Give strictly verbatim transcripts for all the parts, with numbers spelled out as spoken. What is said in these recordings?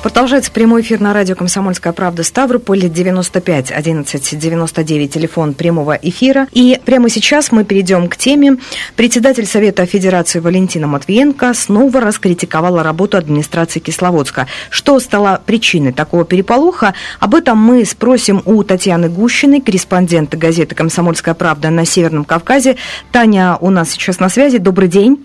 Продолжается прямой эфир на радио «Комсомольская правда» Ставрополь, девяносто пять одиннадцать девяносто девять, телефон прямого эфира. И прямо сейчас мы перейдем к теме. Председатель Совета Федерации Валентина Матвиенко снова раскритиковала работу администрации Кисловодска. Что стало причиной такого переполоха? Об этом мы спросим у Татьяны Гущиной, корреспондента газеты «Комсомольская правда» на Северном Кавказе. Таня у нас сейчас на связи. Добрый день.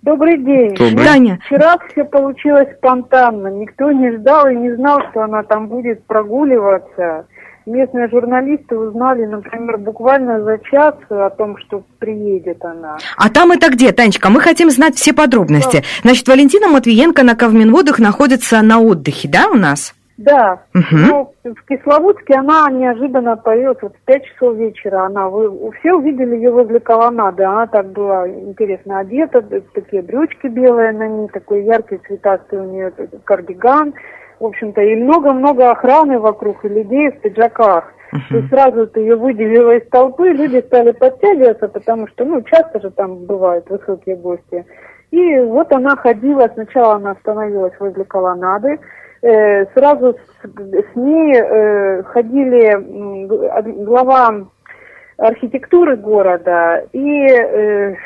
Добрый день. Добрый. Таня. Вчера все получилось спонтанно. Никто не ждал и не знал, что она там будет прогуливаться. Местные журналисты узнали, например, буквально за час о том, что приедет она. А там это где, Танечка? Мы хотим знать все подробности. Да. Значит, Валентина Матвиенко на Кавминводах находится на отдыхе, да, у нас? Да. Угу. Но в Кисловодске она неожиданно появилась вот в пять часов вечера. Она вы, все увидели ее возле колоннады. Она так была интересно одета, такие брючки белые на ней, такой яркий цветастый у нее кардиган. В общем-то, и много-много охраны вокруг, и людей в пиджаках. Uh-huh. То есть сразу ты ее выделила из толпы, люди стали подтягиваться, потому что, ну, часто же там бывают высокие гости. И вот она ходила, сначала она остановилась возле колоннады. Э, сразу с, с ней э, ходили э, глава архитектуры города и, э,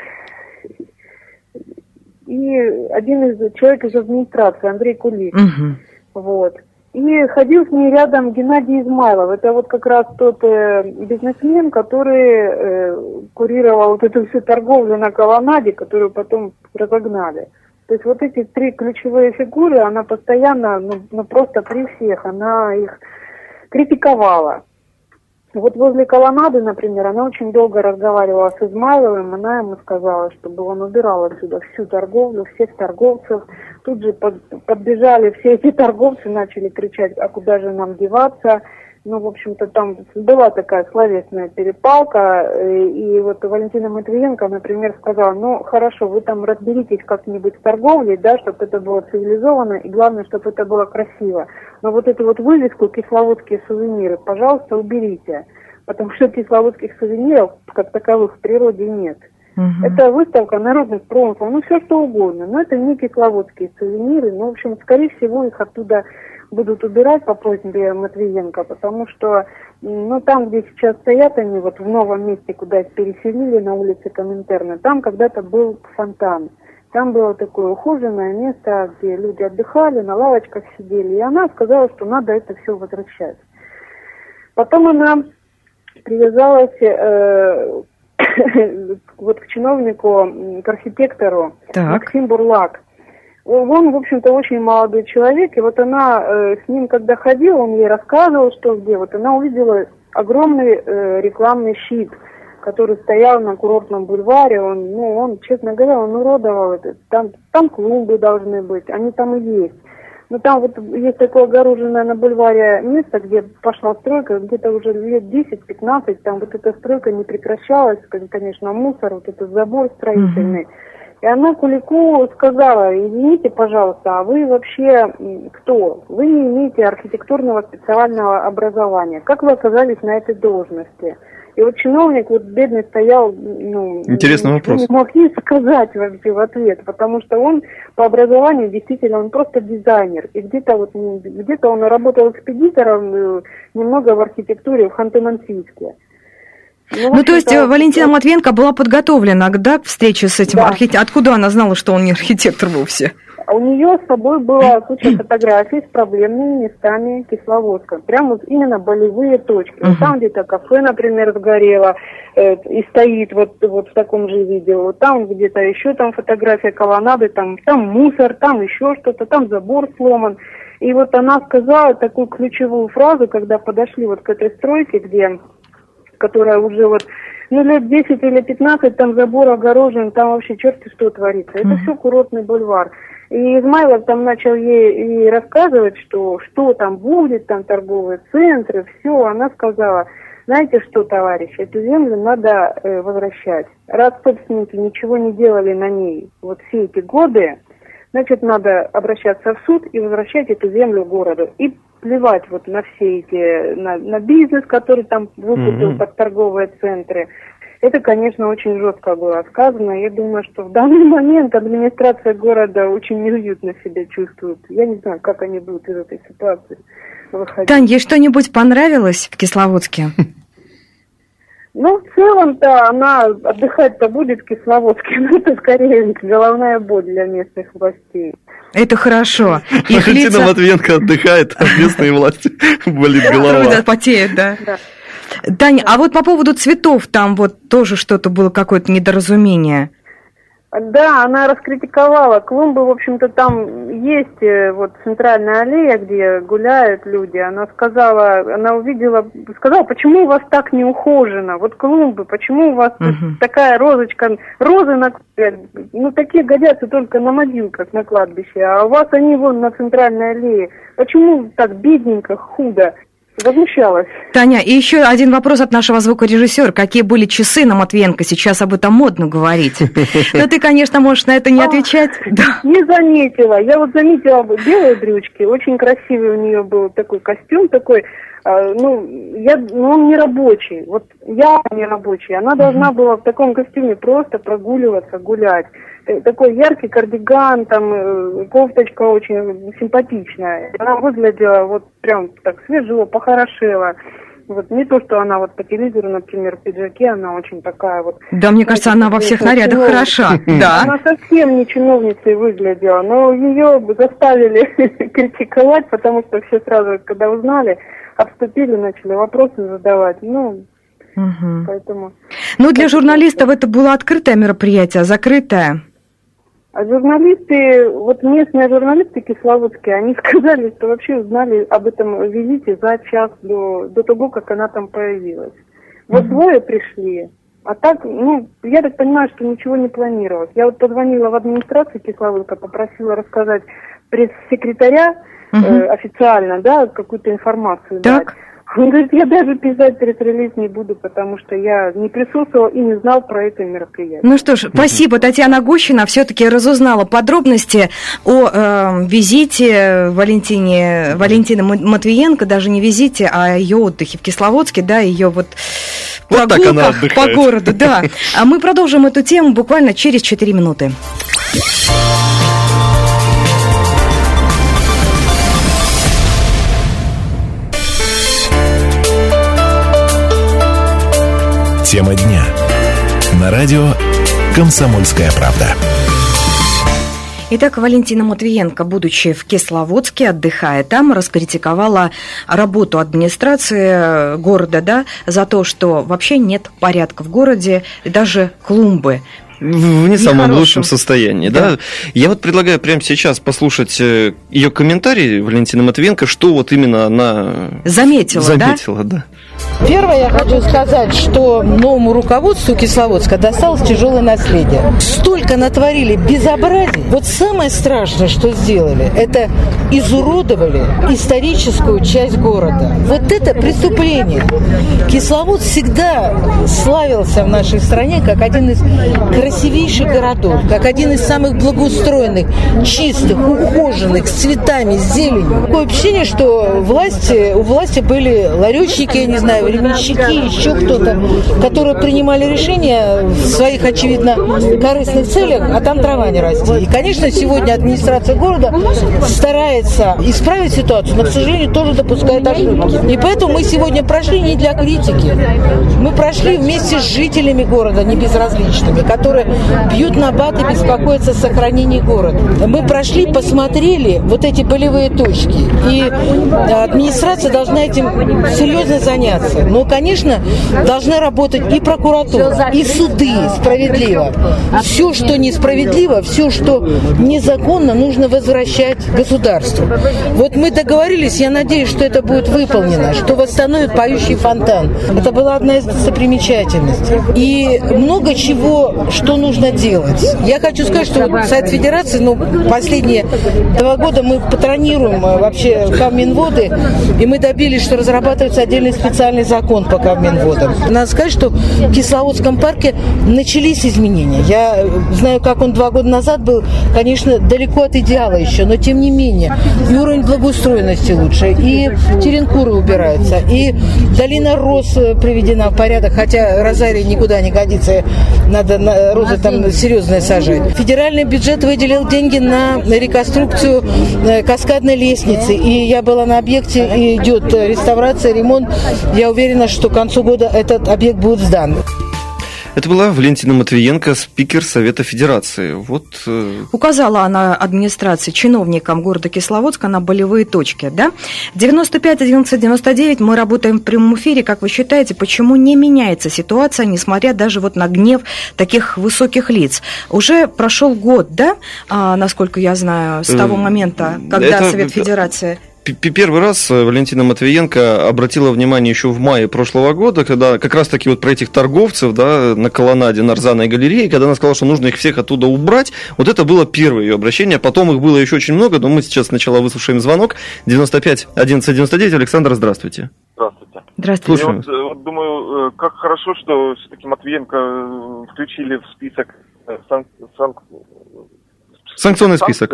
и один из человек из администрации, Андрей Кулик. Uh-huh. Вот. И ходил с ней рядом Геннадий Измайлов. Это вот как раз тот э, бизнесмен, который э, курировал вот эту всю торговлю на колоннаде, которую потом разогнали. То есть вот эти три ключевые фигуры, она постоянно, ну, ну просто при всех, она их критиковала. Вот возле колоннады, например, она очень долго разговаривала с Измайловым, она ему сказала, чтобы он убирал отсюда всю торговлю, всех торговцев. Тут же под, подбежали все эти торговцы, начали кричать, а куда же нам деваться. Ну, в общем-то, там была такая словесная перепалка, и вот Валентина Матвиенко, например, сказала, ну, хорошо, вы там разберитесь как-нибудь с торговлей, да, чтобы это было цивилизованно, и главное, чтобы это было красиво. Но вот эту вот вывеску «Кисловодские сувениры», пожалуйста, уберите, потому что кисловодских сувениров, как таковых, в природе нет. Угу. Это выставка народных промыслов, ну, все что угодно, но это не кисловодские сувениры, ну, в общем, скорее всего, их оттуда будут убирать по просьбе Матвиенко, потому что, ну, там, где сейчас стоят они, вот в новом месте, куда их переселили, на улице Коминтерна, там когда-то был фонтан. Там было такое ухоженное место, где люди отдыхали, на лавочках сидели, и она сказала, что надо это все возвращать. Потом она привязалась э, вот к чиновнику, к архитектору, так. Максим Бурлак. Он, в общем-то, очень молодой человек, и вот она э, с ним, когда ходила, он ей рассказывал, что где, вот она увидела огромный э, рекламный щит, который стоял на курортном бульваре, он, ну, он, честно говоря, он уродовал, там, там клубы должны быть, они там и есть. Но там вот есть такое огороженное на бульваре место, где пошла стройка, где-то уже лет десять-пятнадцать, там вот эта стройка не прекращалась, конечно, мусор, вот этот забор строительный. И она Кулику сказала, извините, пожалуйста, а вы вообще кто? Вы не имеете архитектурного специального образования. Как вы оказались на этой должности? И вот чиновник, вот бедный, стоял, ну, интересный вопрос. Не мог ей сказать вообще в ответ, потому что он по образованию действительно, он просто дизайнер. И где-то вот, где-то он работал экспедитором, немного в архитектуре в Ханты-Мансийске. Ну, ну то есть Валентина Матвиенко была подготовлена, да, к встрече с этим, да, архитектором? Откуда она знала, что он не архитектор вовсе? У нее с собой была куча фотографий с проблемными местами Кисловодска. Прям вот именно болевые точки. Uh-huh. Там где-то кафе, например, сгорело э, и стоит вот, вот в таком же виде. Вот там где-то еще там фотография колоннады, там, там мусор, там еще что-то, там забор сломан. И вот она сказала такую ключевую фразу, когда подошли вот к этой стройке, где... которая уже вот, ну, лет десять или пятнадцать, там забор огорожен, там вообще черти что творится. Это все курортный бульвар. И Измайлов там начал ей, ей рассказывать, что, что там будет, там торговые центры, все. Она сказала, знаете что, товарищи, эту землю надо э, возвращать. Раз собственники ничего не делали на ней вот все эти годы, значит, надо обращаться в суд и возвращать эту землю городу. И плевать вот на все эти, на, на бизнес, который там выкупил, mm-hmm, под торговые центры. Это, конечно, очень жестко было сказано. Я думаю, что в данный момент администрация города очень неуютно себя чувствует. Я не знаю, как они будут из этой ситуации выходить. Тань, ей что-нибудь понравилось в Кисловодске? Ну, в целом-то она отдыхать-то будет в Кисловодске, но это скорее головная боль для местных властей. Это хорошо. Их Валентина лица... Матвиенко отдыхает, а местные власти болит голова. Трудят, потеют, да. да. Таня, а вот по поводу цветов там вот тоже что-то было, какое-то недоразумение. Да, она раскритиковала. Клумбы, в общем-то, там есть, вот центральная аллея, где гуляют люди. Она сказала, она увидела, сказала, почему у вас так не ухожено? Вот клумбы, почему у вас угу. такая розочка? Розы, на, ну, такие годятся только на могилках, на кладбище, а у вас они вон на центральной аллее. Почему так бедненько, худо? Возмущалась. Таня, и еще один вопрос от нашего звукорежиссера. Какие были часы на Матвиенко? Сейчас об этом модно говорить. Но ты, конечно, можешь на это не отвечать. Не заметила. Я вот заметила белые брючки. Очень красивый у нее был такой костюм, такой... Ну, я, ну, он не рабочий. Вот я не рабочий. Она должна была в таком костюме просто прогуливаться, гулять. Такой яркий кардиган, там кофточка очень симпатичная. Она выглядела вот прям так свежо, похорошела. Вот не то, что она вот по телевизору, например, в пиджаке, она очень такая вот... Да, мне кажется, она во всех нарядах хороша, да. Она совсем не чиновницей выглядела, но ее заставили критиковать, потому что все сразу, когда узнали, обступили, начали вопросы задавать, ну, поэтому... Ну, для журналистов это было открытое мероприятие, закрытое? А журналисты, вот местные журналисты кисловодские, они сказали, что вообще узнали об этом визите за час до, до того, как она там появилась. Вот mm-hmm. двое пришли, а так, ну, я так понимаю, что ничего не планировалось. Я вот позвонила в администрацию Кисловодска, попросила рассказать пресс-секретаря mm-hmm. э, официально, да, какую-то информацию так. дать. Он говорит, я даже писать пресс-релиз не буду, потому что я не присутствовал и не знал про это мероприятие. Ну что ж, спасибо, Татьяна Гущина все-таки разузнала подробности о э, визите Валентине, Валентины Матвиенко, даже не визите, а ее отдыхе в Кисловодске, да, ее вот... Вот так она отдыхает. По городу, да. А мы продолжим эту тему буквально через четыре минуты. Тема дня. На радио «Комсомольская правда». Итак, Валентина Матвиенко, будучи в Кисловодске, отдыхая там, раскритиковала работу администрации города, да, за то, что вообще нет порядка в городе, даже клумбы. В не самом хорошим. лучшем состоянии, да. да? Я вот предлагаю прямо сейчас послушать ее комментарий, Валентины Матвиенко, что вот именно она заметила, заметила да? да. Первое, я хочу сказать, что новому руководству Кисловодска досталось тяжелое наследие. Столько натворили безобразий. Вот самое страшное, что сделали, это изуродовали историческую часть города. Вот это преступление. Кисловодск всегда славился в нашей стране как один из красивых красивейший городок, как один из самых благоустроенных, чистых, ухоженных, с цветами, с зеленью. Такое ощущение, что власти, у власти были ларечники, я не знаю, временщики, еще кто-то, которые принимали решения в своих, очевидно, корыстных целях, а там трава не растет. И, конечно, сегодня администрация города старается исправить ситуацию, но, к сожалению, тоже допускает ошибки. И поэтому мы сегодня прошли не для критики, мы прошли вместе с жителями города, не безразличными, которые бьют на бат и беспокоятся о сохранении города. Мы прошли, посмотрели вот эти болевые точки. И администрация должна этим серьезно заняться. Но, конечно, должна работать и прокуратура, и суды справедливо. Все, что несправедливо, все, что незаконно, нужно возвращать государству. Вот мы договорились, я надеюсь, что это будет выполнено, что восстановят поющий фонтан. Это была одна из достопримечательностей. И много чего... Что нужно делать? Я хочу сказать, что вот Совет Федерации, ну, последние два года мы патронируем вообще Кавминводы, и мы добились, что разрабатываются отдельные специальные приняли закон по Кавминводам. Надо сказать, что в Кисловодском парке начались изменения. Я знаю, как он два года назад был, конечно, далеко от идеала еще, но тем не менее. И уровень благоустроенности лучше, и теренкуры убираются, и долина роз приведена в порядок, хотя розарий никуда не годится, надо на розы там серьезные сажать. Федеральный бюджет выделил деньги на реконструкцию каскадной лестницы, и я была на объекте, и идет реставрация, ремонт. Я уверена, что к концу года этот объект будет сдан. Это была Валентина Матвиенко, спикер Совета Федерации. Вот. Указала она администрации, чиновникам города Кисловодска на болевые точки, да? девяносто пять одиннадцать девяносто девять, мы работаем в прямом эфире. Как вы считаете, почему не меняется ситуация, несмотря даже вот на гнев таких высоких лиц? Уже прошел год, да, а, насколько я знаю, с того момента, когда Это... Совет Федерации... Первый раз Валентина Матвиенко обратила внимание еще в мае прошлого года, когда как раз-таки вот про этих торговцев, да, на колоннаде Нарзанной галереи, когда она сказала, что нужно их всех оттуда убрать. Вот это было первое ее обращение, потом их было еще очень много, но мы сейчас сначала выслушаем звонок. девяносто пять одиннадцать девяносто девять, Александр, здравствуйте. Здравствуйте. Здравствуйте. Я вот, вот думаю, как хорошо, что все-таки Матвиенко включили в список санк... Санк... санкционный список.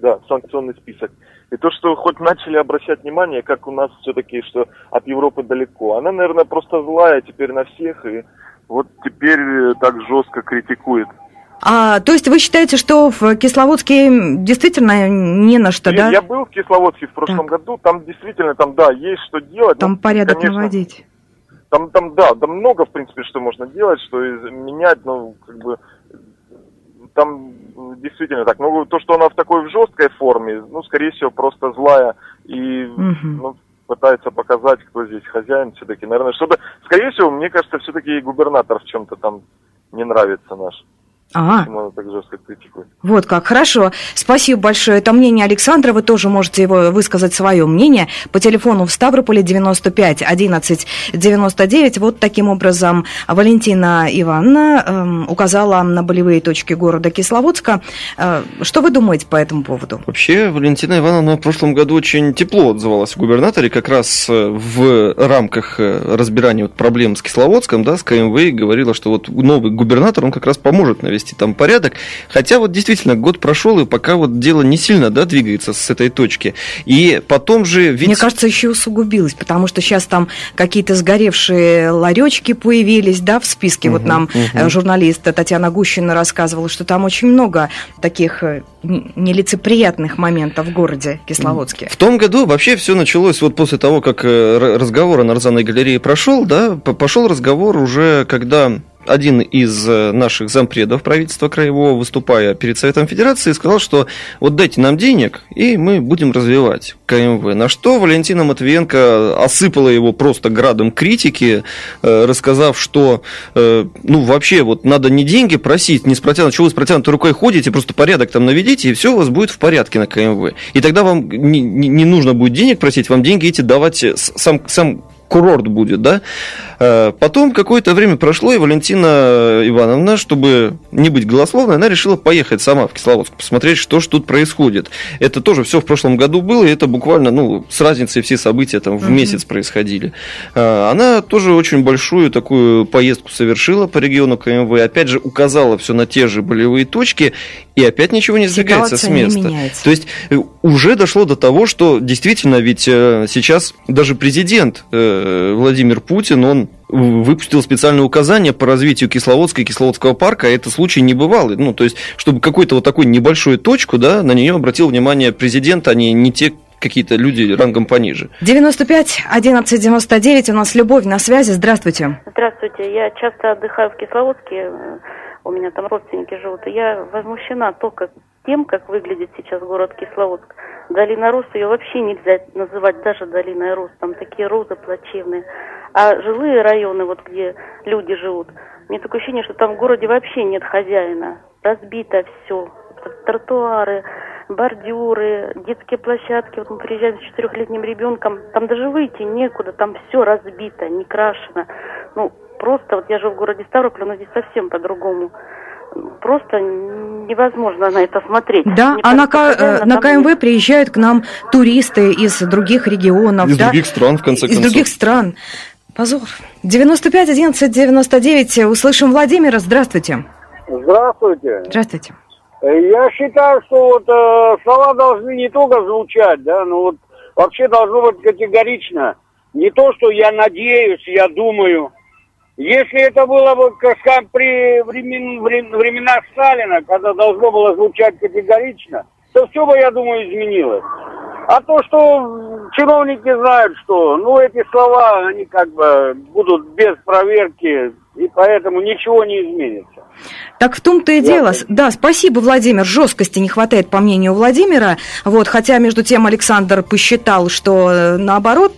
Да, санкционный список. И то, что хоть начали обращать внимание, как у нас все-таки, что от Европы далеко. Она, наверное, просто злая теперь на всех, и вот теперь так жестко критикует. А, то есть вы считаете, что в Кисловодске действительно не на что, я, да? Я был в Кисловодске в прошлом так. году, там действительно, там, да, есть что делать. Там, ну, порядок, конечно, наводить. Там, там, да, там много, в принципе, что можно делать, что менять, ну, как бы... Там действительно так. Ну, то, что она в такой в жесткой форме, ну, скорее всего, просто злая и угу. ну, пытается показать, кто здесь хозяин все-таки. Наверное, что-то, скорее всего, мне кажется, все-таки и губернатор в чем-то там не нравится наш. Ага. Так жестко критикует. Вот как, хорошо. Спасибо большое. Это мнение Александра. Вы тоже можете его высказать, свое мнение по телефону в Ставрополе девяносто пять одиннадцать девяносто девять. Вот таким образом Валентина Ивановна эм, указала на болевые точки города Кисловодска. Э, что вы думаете по этому поводу? Вообще, Валентина Ивановна в прошлом году очень тепло отзывалась в губернаторе. Как раз в рамках разбирания вот проблем с Кисловодском, да, с КМВ, говорила, что вот новый губернатор, он как раз поможет навести там порядок, хотя вот действительно год прошел, и пока вот дело не сильно, да, двигается с этой точки, и потом же... Ведь... Мне кажется, еще усугубилось, потому что сейчас там какие-то сгоревшие ларечки появились, да, в списке, угу, вот нам угу. журналист Татьяна Гущина рассказывала, что там очень много таких нелицеприятных моментов в городе Кисловодске. В том году вообще все началось вот после того, как разговор о Нарзанной галерее прошел, да, пошел разговор уже, когда... Один из наших зампредов правительства краевого, выступая перед Советом Федерации, сказал, что вот дайте нам денег, и мы будем развивать КМВ. На что Валентина Матвиенко осыпала его просто градом критики, рассказав, что ну вообще вот надо не деньги просить, не с протянутой, чего вы с протянутой рукой ходите, просто порядок там наведите, и все у вас будет в порядке на КМВ. И тогда вам не, не нужно будет денег просить, вам деньги эти давать сам сам курорт будет, да? Потом какое-то время прошло, и Валентина Ивановна, чтобы не быть голословной, она решила поехать сама в Кисловодск, посмотреть, что же тут происходит. Это тоже все в прошлом году было, и это буквально, ну, с разницей все события там в месяц происходили. Она тоже очень большую такую поездку совершила по региону КМВ, опять же указала все на те же болевые точки, и опять ничего не сдвигается с места. То есть уже дошло до того, что действительно ведь сейчас даже президент Владимир Путин, он выпустил специальное указание по развитию Кисловодска и Кисловодского парка, а это случай не бывалый. Ну, то есть, чтобы какую-то вот такую небольшую точку, да, на нее обратил внимание президент, а не, не те какие-то люди рангом пониже. девяносто пять одиннадцать девяносто девять, у нас Любовь на связи, здравствуйте. Здравствуйте, я часто отдыхаю в Кисловодске, у меня там родственники живут, и я возмущена то, как, тем, как выглядит сейчас город Кисловодск. Долина роз, ее вообще нельзя называть даже долиной роз, там такие розы плачевные. А жилые районы, вот где люди живут, мне такое ощущение, что там в городе вообще нет хозяина. Разбито все, тротуары, бордюры, детские площадки. Вот мы приезжаем с четырехлетним ребенком, там даже выйти некуда, там все разбито, не крашено. Ну, просто, вот я живу в городе Ставрополь, но здесь совсем по-другому. Просто невозможно на это смотреть. Да, мне а кажется, на, К, на КМВ нет. Приезжают к нам туристы из других регионов. Из да? других стран, в конце концов. Из других стран. Позор. девяносто пять одиннадцать девяносто девять. Услышим Владимира. Здравствуйте. Здравствуйте. Здравствуйте. Я считаю, что вот э, слова должны не только звучать, да, но вот вообще должно быть категорично. Не то, что я надеюсь, я думаю. Если это было бы как при времен, времена Сталина, когда должно было звучать категорично, то все бы, я думаю, изменилось. А то, что чиновники знают, что, ну, эти слова, они как бы будут без проверки, и поэтому ничего не изменится. Так в том-то и дело. Я... Да, спасибо, Владимир. Жесткости не хватает, по мнению Владимира. Вот, хотя, между тем, Александр посчитал, что, наоборот,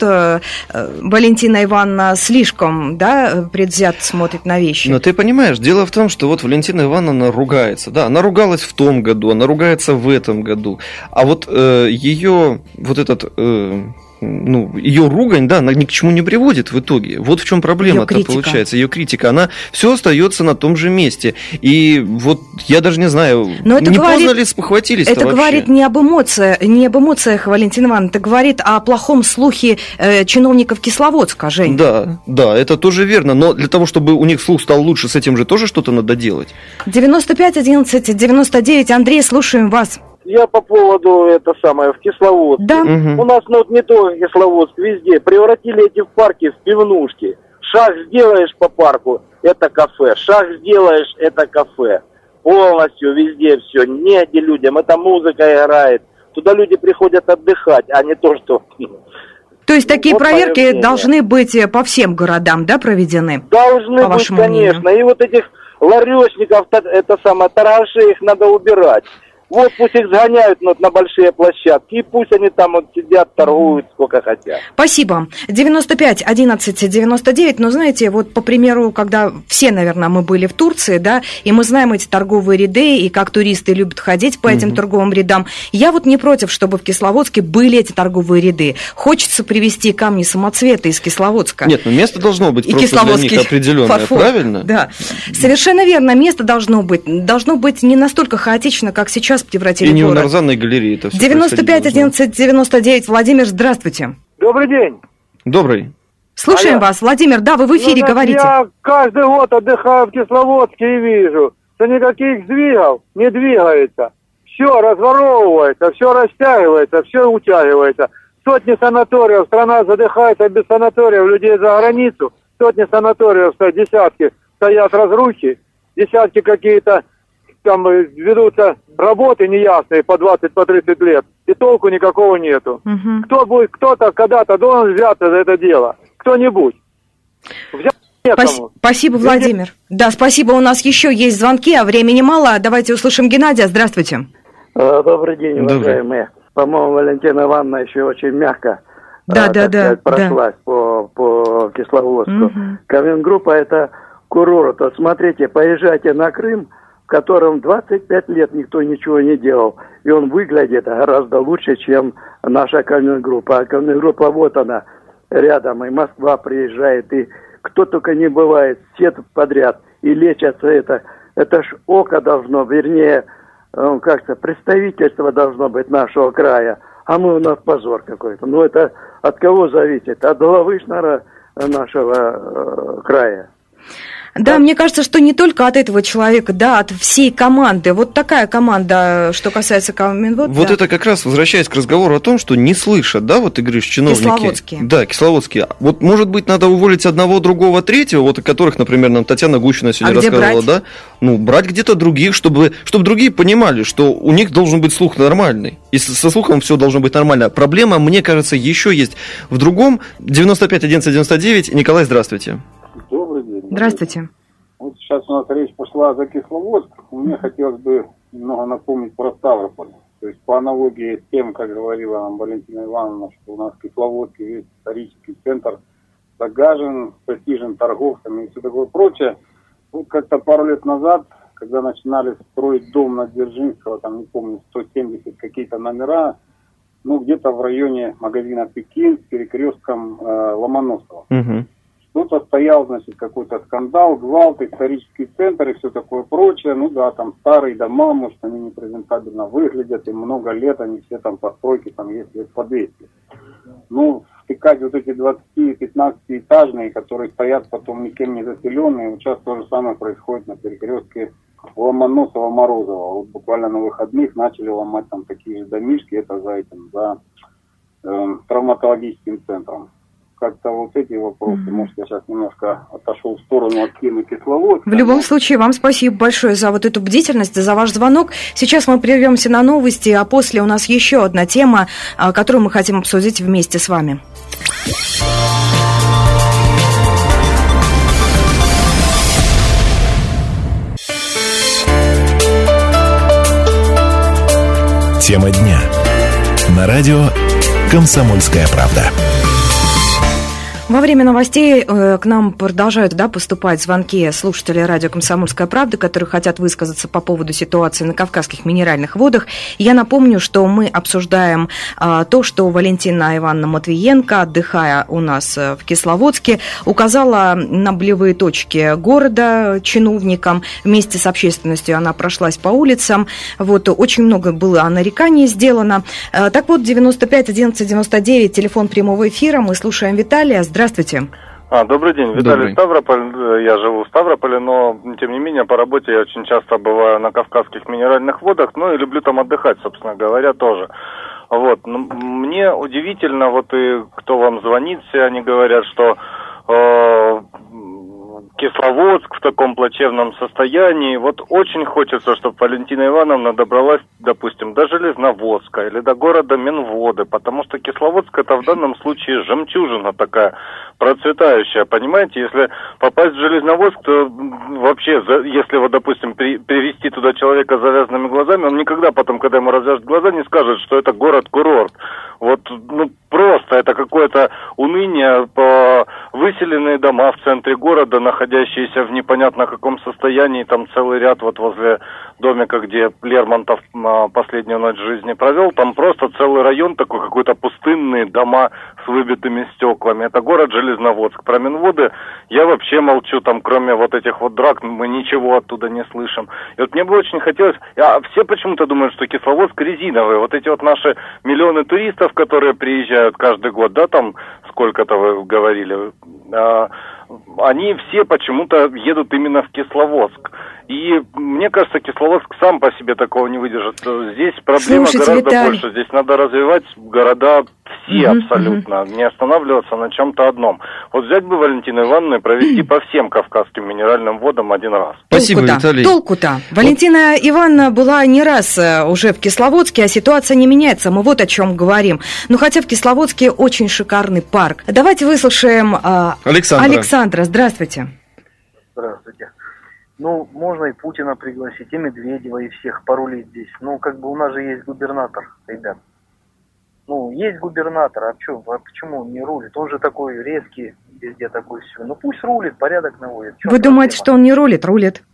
Валентина Ивановна слишком, да, предвзято смотрит на вещи. Но ты понимаешь, дело в том, что вот Валентина Ивановна ругается. Да, она ругалась в том году, она ругается в этом году. А вот э, ее вот этот... Э... Ну, ее ругань, да, она ни к чему не приводит в итоге. Вот в чем проблема-то получается. Ее критика, она все остается на том же месте. И вот я даже не знаю, не говорит, поздно ли спохватились-то это вообще? Говорит не об эмоциях, не об эмоциях, Валентина Ивановна, это говорит о плохом слухе э, чиновников Кисловодска, Жень. Да, да, это тоже верно. Но для того, чтобы у них слух стал лучше, с этим же тоже что-то надо делать. девяносто пять одиннадцать девяносто девять. Андрей, слушаем вас. Я по поводу, это самое, в Кисловодске. Да. Угу. У нас, ну, вот не только Кисловодск, везде. Превратили эти в парки в пивнушки. Шаг сделаешь по парку, это кафе. Шаг сделаешь, это кафе. Полностью везде все. Негде людям. Это музыка играет. Туда люди приходят отдыхать, а не то, что... То есть такие вот проверки должны быть по всем городам, да, проведены? Должны быть, конечно. И вот этих ларёшников, это самое, тараши, их надо убирать. Вот пусть их сгоняют на, на большие площадки, и пусть они там вот сидят, торгуют, сколько хотят. Спасибо. девяносто пять одиннадцать девяносто девять, но знаете, вот по примеру, когда все, наверное, мы были в Турции, да, и мы знаем эти торговые ряды, и как туристы любят ходить по этим угу. торговым рядам, я вот не против, чтобы в Кисловодске были эти торговые ряды. Хочется привезти камни-самоцветы из Кисловодска. Нет, ну место должно быть и просто для них определенное, фарфор. Правильно? Да, совершенно верно, место должно быть. Должно быть не настолько хаотично, как сейчас. И не у Нарзанной галереи это все девяносто пять одиннадцать девяносто девять. Владимир, здравствуйте. Добрый день. Добрый. Слушаем а вас, я... Владимир, да, вы в эфире ну, говорите. Я каждый год отдыхаю в Кисловодске и вижу, что никаких сдвигов не двигается. Все разворовывается, все растягивается, все утягивается. Сотни санаториев, страна задыхается без санаториев, людей за границу. Сотни санаториев, десятки стоят разрухи, десятки какие-то... Там ведутся работы неясные по двадцать-тридцать лет, и толку никакого нету. Угу. Кто будет, кто-то когда-то должен взяться за это дело. Кто-нибудь. Взяться некому. Спасибо, Владимир. Да, спасибо. У нас еще есть звонки, а времени мало. Давайте услышим Геннадия. Здравствуйте. Добрый день, уважаемые. Добрый. По-моему, Валентина Ивановна еще очень мягко да, а, да, да, сказать, да. прошлась да. по, по Кисловодску. Угу. Кавмингруппа – это курорт. Вот смотрите, поезжайте на Крым, в котором двадцать пять лет никто ничего не делал. И он выглядит гораздо лучше, чем наша Кавмингруппа. А Кавмингруппа, вот она, рядом. И Москва приезжает, и кто только не бывает, все подряд. И лечатся это. Это ж око должно, вернее, как-то представительство должно быть нашего края. А мы у нас позор какой-то. Ну, это от кого зависит? От головы, наверное, нашего э, края. Да, да, мне кажется, что не только от этого человека, да, от всей команды. Вот такая команда, что касается Кавминвод. Вот да. это как раз, возвращаясь к разговору о том, что не слышат, да, вот ты говоришь, чиновники. Кисловодские. Да, кисловодские. Вот, может быть, надо уволить одного, другого, третьего, вот о которых, например, нам Татьяна Гущина сегодня а рассказывала, да? Ну, брать где-то других, чтобы, чтобы другие понимали, что у них должен быть слух нормальный. И со слухом все должно быть нормально. Проблема, мне кажется, еще есть в другом. девяносто пять одиннадцать девяносто девять. Николай, здравствуйте. Здравствуйте. Вот сейчас у нас речь пошла за Кисловодск. Мне хотелось бы немного напомнить про Ставрополь. То есть по аналогии с тем, как говорила нам Валентина Ивановна, что у нас в Кисловодске весь исторический центр загажен, престижен торговцами и все такое прочее. Вот как-то пару лет назад, когда начинали строить дом на Дзержинского, там не помню, сто семьдесят какие-то номера, ну где-то в районе магазина «Пекин» с перекрестком э, Ломоносова. Угу. Ну, то стоял, значит, какой-то скандал, гвалт, исторический центр и все такое прочее. Ну да, там старые дома, может, они непрезентабельно выглядят, и много лет они все там постройки, там есть лет по двести. Ну, втыкать вот эти двадцати-пятнадцатиэтажные, которые стоят потом никем не заселенные. Вот сейчас то же самое происходит на перекрестке Ломоносова-Морозова. Вот буквально на выходных начали ломать там такие же домишки, это за этим, за э, травматологическим центром. Как-то вот эти вопросы, mm-hmm. может, я сейчас немножко отошел в сторону от темы Кисловодска. В любом случае, вам спасибо большое за вот эту бдительность, за ваш звонок. Сейчас мы прервемся на новости, а после у нас еще одна тема, которую мы хотим обсудить вместе с вами. Тема дня. На радио «Комсомольская правда». Во время новостей э, к нам продолжают да, поступать звонки слушателей радио «Комсомольская правда», которые хотят высказаться по поводу ситуации на Кавказских минеральных водах. Я напомню, что мы обсуждаем э, то, что Валентина Ивановна Матвиенко, отдыхая у нас в Кисловодске, указала на болевые точки города чиновникам. Вместе с общественностью она прошлась по улицам. Вот, очень много было нареканий сделано. Э, так вот, девяносто пять одиннадцать девяносто девять, телефон прямого эфира. Мы слушаем Виталия. Здравствуйте. А, добрый день. Виталий, добрый. Ставрополь. Я живу в Ставрополе, но, тем не менее, по работе я очень часто бываю на Кавказских минеральных водах, ну и люблю там отдыхать, собственно говоря, тоже. Вот. Мне удивительно, вот и кто вам звонит, все они говорят, что э, Кисловодск в таком плачевном состоянии. Вот очень хочется, чтобы Валентина Ивановна добралась, допустим, до Железноводска или до города Минводы, потому что Кисловодск — это в данном случае жемчужина такая процветающая, понимаете? Если попасть в Железноводск, то вообще, если вот, допустим, при, привести туда человека с завязанными глазами, он никогда потом, когда ему развяжут глаза, не скажет, что это город-курорт. Вот, ну, просто это какое-то уныние, по выселенные дома в центре города, находящиеся в непонятно каком состоянии, там целый ряд вот возле домика, где Лермонтов последнюю ночь жизни провел, там просто целый район такой, какой-то пустынные дома с выбитыми стеклами. Это город Железноводск. Про Минводы я вообще молчу, там кроме вот этих вот драк мы ничего оттуда не слышим. И вот мне бы очень хотелось, а все почему-то думают, что Кисловодск резиновый, вот эти вот наши миллионы туристов, которые приезжают каждый год, да, там сколько-то вы говорили, а, они все почему-то едут именно в Кисловодск. И мне кажется, Кисловодск сам по себе такого не выдержит. Здесь проблема Слушайте, гораздо Виталий. больше. Здесь надо развивать города все mm-hmm, абсолютно, mm-hmm. не останавливаться на чем-то одном. Вот взять бы Валентину Ивановну и провести mm-hmm. по всем Кавказским минеральным водам один раз. Спасибо, Толку-то. Виталий. Толку-то. Валентина вот. Ивановна была не раз уже в Кисловодске, а ситуация не меняется. Мы вот о чем говорим. Но хотя в Кисловодске очень шикарный парк. Давайте выслушаем э, Александра. Александра. Здравствуйте. Здравствуйте. Ну, можно и Путина пригласить, и Медведева, и всех порулить здесь. Ну, как бы у нас же есть губернатор, ребят. Ну, есть губернатор, а, чё, а почему он не рулит? Он же такой резкий, везде такой все. Ну, пусть рулит, порядок наводит. Вы думаете, что он не рулит? Рулит.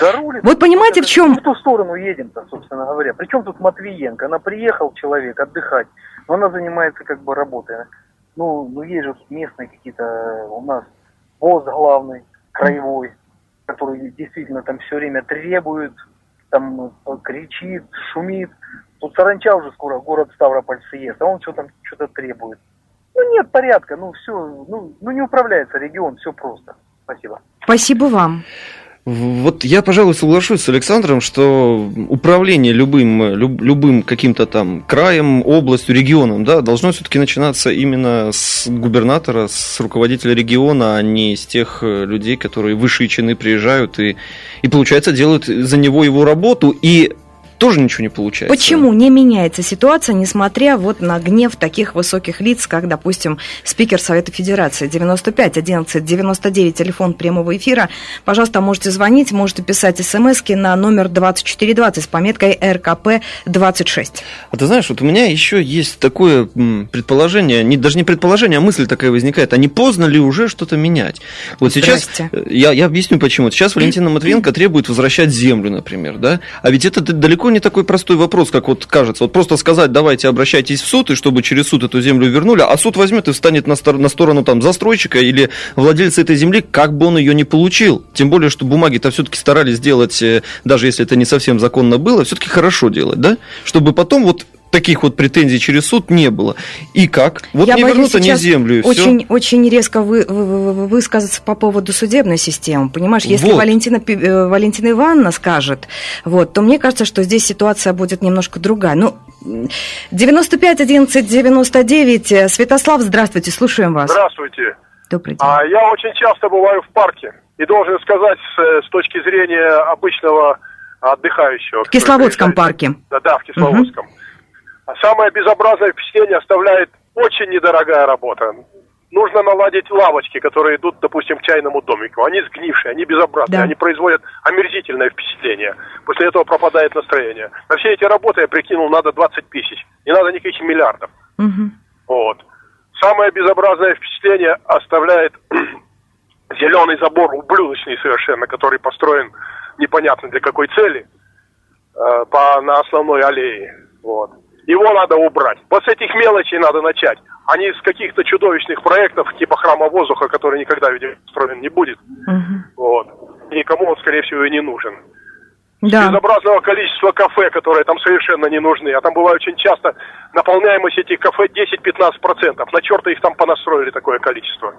Да рулит. Вот понимаете, в чем... В ту сторону едем-то, собственно говоря. Причем тут Матвиенко? Она приехал, человек, отдыхать, но она занимается как бы работой. Ну, ну есть же местные какие-то у нас ВОЗ главный, краевой, который действительно там все время требует, там кричит, шумит. Тут саранча уже скоро город Ставрополь съест, а он что там что-то требует. Ну нет порядка, ну все, ну, ну не управляется регион, все просто. Спасибо. Спасибо вам. Вот я, пожалуй, соглашусь с Александром, что управление любым, люб, любым каким-то там краем, областью, регионом, да, должно все-таки начинаться именно с губернатора, с руководителя региона, а не с тех людей, которые высшие чины приезжают и, и получается, делают за него его работу, и тоже ничего не получается. Почему не меняется ситуация, несмотря вот на гнев таких высоких лиц, как, допустим, спикер Совета Федерации? девяносто пять одиннадцать девяносто девять, телефон прямого эфира. Пожалуйста, можете звонить, можете писать смски на номер двадцать четыре двадцать с пометкой эр ка пэ двадцать шесть. А ты знаешь, вот у меня еще есть такое предположение, не, даже не предположение, а мысль такая возникает, а не поздно ли уже что-то менять? Вот сейчас, я, я объясню почему. Сейчас Валентина Матвиенко требует возвращать землю, например, да? А ведь это далеко не такой простой вопрос, как вот кажется. Вот просто сказать, давайте обращайтесь в суд, и чтобы через суд эту землю вернули, а суд возьмет и встанет на, стор- на сторону там застройщика или владельца этой земли, как бы он ее не получил. Тем более, что бумаги-то все-таки старались делать, даже если это не совсем законно было, все-таки хорошо делать, да? Чтобы потом вот таких вот претензий через суд не было. И как? Вот я не вернут они землю, и все. Очень, очень резко вы, вы, высказаться по поводу судебной системы. Понимаешь, если вот. Валентина, Валентина Ивановна скажет, вот, то мне кажется, что здесь ситуация будет немножко другая. Ну, девяносто пять одиннадцать девяносто девять. Святослав, здравствуйте, слушаем вас. Здравствуйте. Добрый день. А, я очень часто бываю в парке. И должен сказать, с, с точки зрения обычного отдыхающего. В Кисловодском парке. Да, да, в Кисловодском. Угу. Самое безобразное впечатление оставляет очень недорогая работа. Нужно наладить лавочки, которые идут, допустим, к чайному домику. Они сгнившие, они безобразные, да. Они производят омерзительное впечатление. После этого пропадает настроение. На все эти работы, я прикинул, надо двадцать тысяч. Не надо никаких миллиардов. Угу. Вот. Самое безобразное впечатление оставляет зеленый забор, ублюдочный совершенно, который построен непонятно для какой цели, э, по, на основной аллее. Вот. Его надо убрать. Вот с этих мелочей надо начать, а не с каких-то чудовищных проектов, типа храма воздуха, который никогда, видимо, построен не будет. Угу. Вот. И никому он, скорее всего, и не нужен. Да. Безобразного количества кафе, которые там совершенно не нужны. А там бывает очень часто наполняемость этих кафе десять-пятнадцать процентов. На черта их там понастроили такое количество.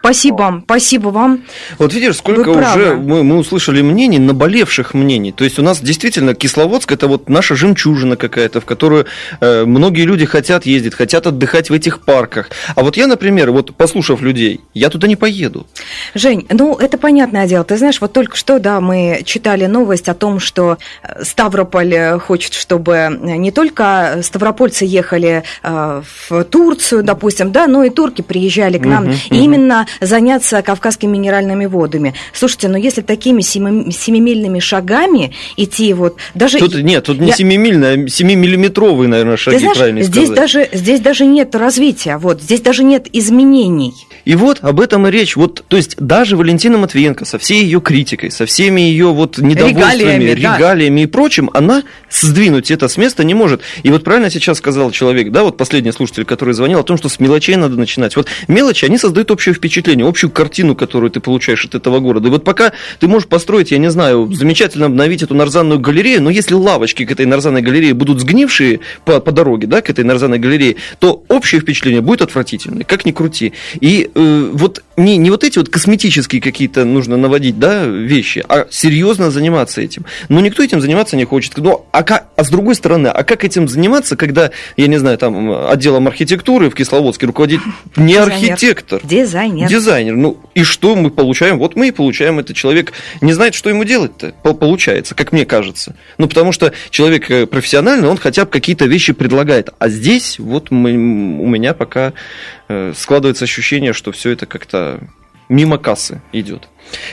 Спасибо вам, спасибо вам. Вот видишь, сколько уже мы, мы услышали мнений, наболевших мнений. То есть у нас действительно Кисловодск — это вот наша жемчужина какая-то, в которую э, многие люди хотят ездить, хотят отдыхать в этих парках. А вот я, например, вот послушав людей, я туда не поеду. Жень, ну это понятное дело. Ты знаешь, вот только что, да, мы читали новость о том, что Ставрополь хочет, чтобы не только ставропольцы ехали в Турцию, допустим, да, но и турки приезжали к нам, угу, и угу. именно заняться кавказскими минеральными водами. Слушайте, ну если такими семимильными шагами идти, вот даже... Тут, нет, тут не я... семимильные, а семимиллиметровые, наверное, шаги, знаешь, правильно здесь сказать. Даже, здесь даже нет развития, вот, здесь даже нет изменений. И вот об этом и речь. Вот, то есть даже Валентина Матвиенко со всей ее критикой, со всеми ее вот недовольствами, регалиями, да. И прочим, она сдвинуть это с места не может. И вот правильно сейчас сказал человек, да, вот последний слушатель, который звонил, о том, что с мелочей надо начинать. Вот мелочи, они создают общее впечатление, общую картину, которую ты получаешь от этого города. И вот пока ты можешь построить, я не знаю, замечательно обновить эту Нарзанную галерею, но если лавочки к этой Нарзанной галерее будут сгнившие по, по дороге, да, к этой Нарзанной галерее, то общее впечатление будет отвратительное, как ни крути. И э, вот не, не вот эти вот косметические какие-то нужно наводить, да, вещи, а серьезно заниматься этим. Но никто этим заниматься не хочет. Но, а, как, а с другой стороны, а как этим заниматься, когда, я не знаю, там отделом архитектуры в Кисловодске руководит не дизайнер, архитектор. Дизайнер. Дизайнер. Ну и что мы получаем? Вот мы и получаем. Этот человек не знает, что ему делать-то, получается, как мне кажется. Ну потому что человек профессиональный, он хотя бы какие-то вещи предлагает. А здесь вот мы, у меня пока складывается ощущение, что все это как-то... Мимо кассы идет.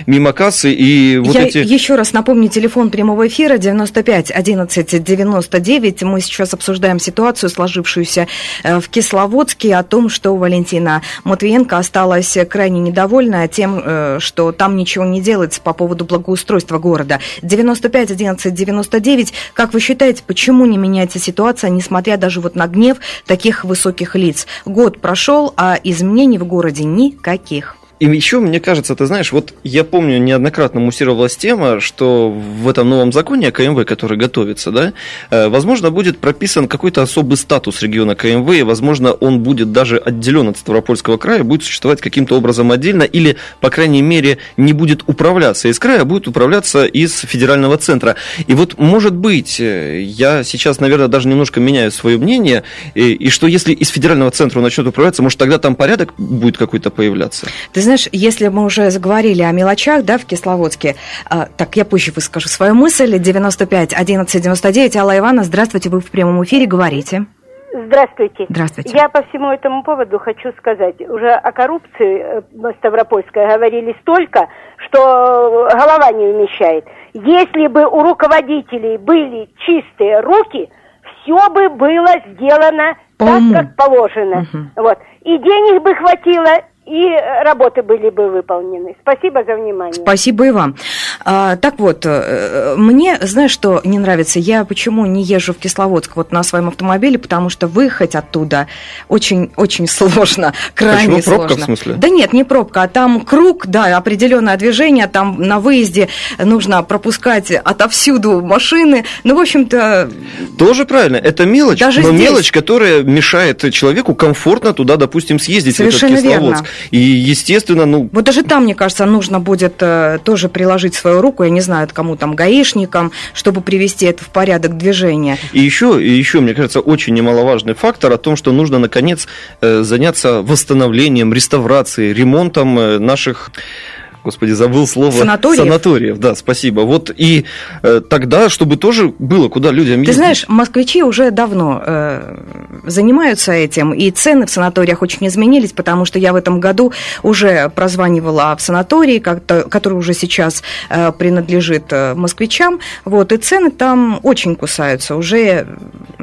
Мимо кассы и вот Я эти... еще раз напомню, телефон прямого эфира девяносто пять одиннадцать девяносто девять. Мы сейчас обсуждаем ситуацию, сложившуюся в Кисловодске, о том, что Валентина Матвиенко осталась крайне недовольна тем, что там ничего не делается по поводу благоустройства города. девяносто пять одиннадцать девяносто девять. Как вы считаете, почему не меняется ситуация, несмотря даже вот на гнев таких высоких лиц? Год прошел, а изменений в городе никаких. И еще, мне кажется, ты знаешь, вот я помню, неоднократно муссировалась тема, что в этом новом законе о ка эм вэ, который готовится, да, возможно, будет прописан какой-то особый статус региона ка эм вэ, и, возможно, он будет даже отделен от Ставропольского края, будет существовать каким-то образом отдельно, или, по крайней мере, не будет управляться из края, а будет управляться из федерального центра. И вот, может быть, я сейчас, наверное, даже немножко меняю свое мнение, и, и что если из федерального центра он начнет управляться, может, тогда там порядок будет какой-то появляться? Ты знаешь, Знаешь, если мы уже заговорили о мелочах, да, в Кисловодске, э, так, я позже выскажу свою мысль. девяносто пять одиннадцать девяносто девять. Алла Ивановна, здравствуйте, вы в прямом эфире, говорите. Здравствуйте. Здравствуйте. Я по всему этому поводу хочу сказать. Уже о коррупции ставропольской говорили столько, что голова не умещает. Если бы у руководителей были чистые руки, все бы было сделано так, как положено. Угу. Вот. И денег бы хватило, и работы были бы выполнены. Спасибо за внимание. Спасибо и вам. А, так вот, мне, знаешь, что не нравится? Я почему не езжу в Кисловодск вот на своем автомобиле? Потому что выехать оттуда очень-очень сложно, крайне почему? Пробка, сложно. В смысле? Да нет, не пробка, а там круг, да, определенное движение, там на выезде нужно пропускать отовсюду машины. Ну, в общем-то... Тоже правильно, это мелочь, даже но здесь... мелочь, которая мешает человеку комфортно туда, допустим, съездить. Совершенно в этот Кисловодск. Верно. И, естественно, ну... Вот даже там, мне кажется, нужно будет э, тоже приложить свою руку, я не знаю, кому там, гаишникам, чтобы привести это в порядок движения. И еще, и еще, мне кажется, очень немаловажный фактор о том, что нужно, наконец, э, заняться восстановлением, реставрацией, ремонтом э, наших... Господи, забыл слово. Санаториев. Санаториев, да, спасибо. Вот и э, тогда, чтобы тоже было, куда людям ездить. Ты знаешь, москвичи уже давно э, занимаются этим, и цены в санаториях очень изменились, потому что я в этом году уже прозванивала в санатории, как-то, который уже сейчас э, принадлежит москвичам, вот, и цены там очень кусаются. Уже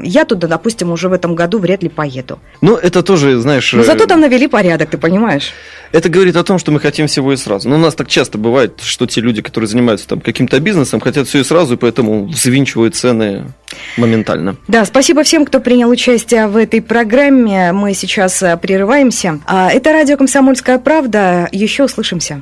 я туда, допустим, уже в этом году вряд ли поеду. Ну, это тоже, знаешь... Но зато там навели порядок, ты понимаешь? Это говорит о том, что мы хотим всего и сразу. Но у нас так часто бывает, что те люди, которые занимаются там каким-то бизнесом, хотят все и сразу, и поэтому взвинчивают цены моментально. Да, спасибо всем, кто принял участие в этой программе. Мы сейчас прерываемся. Это радио «Комсомольская правда». Еще услышимся.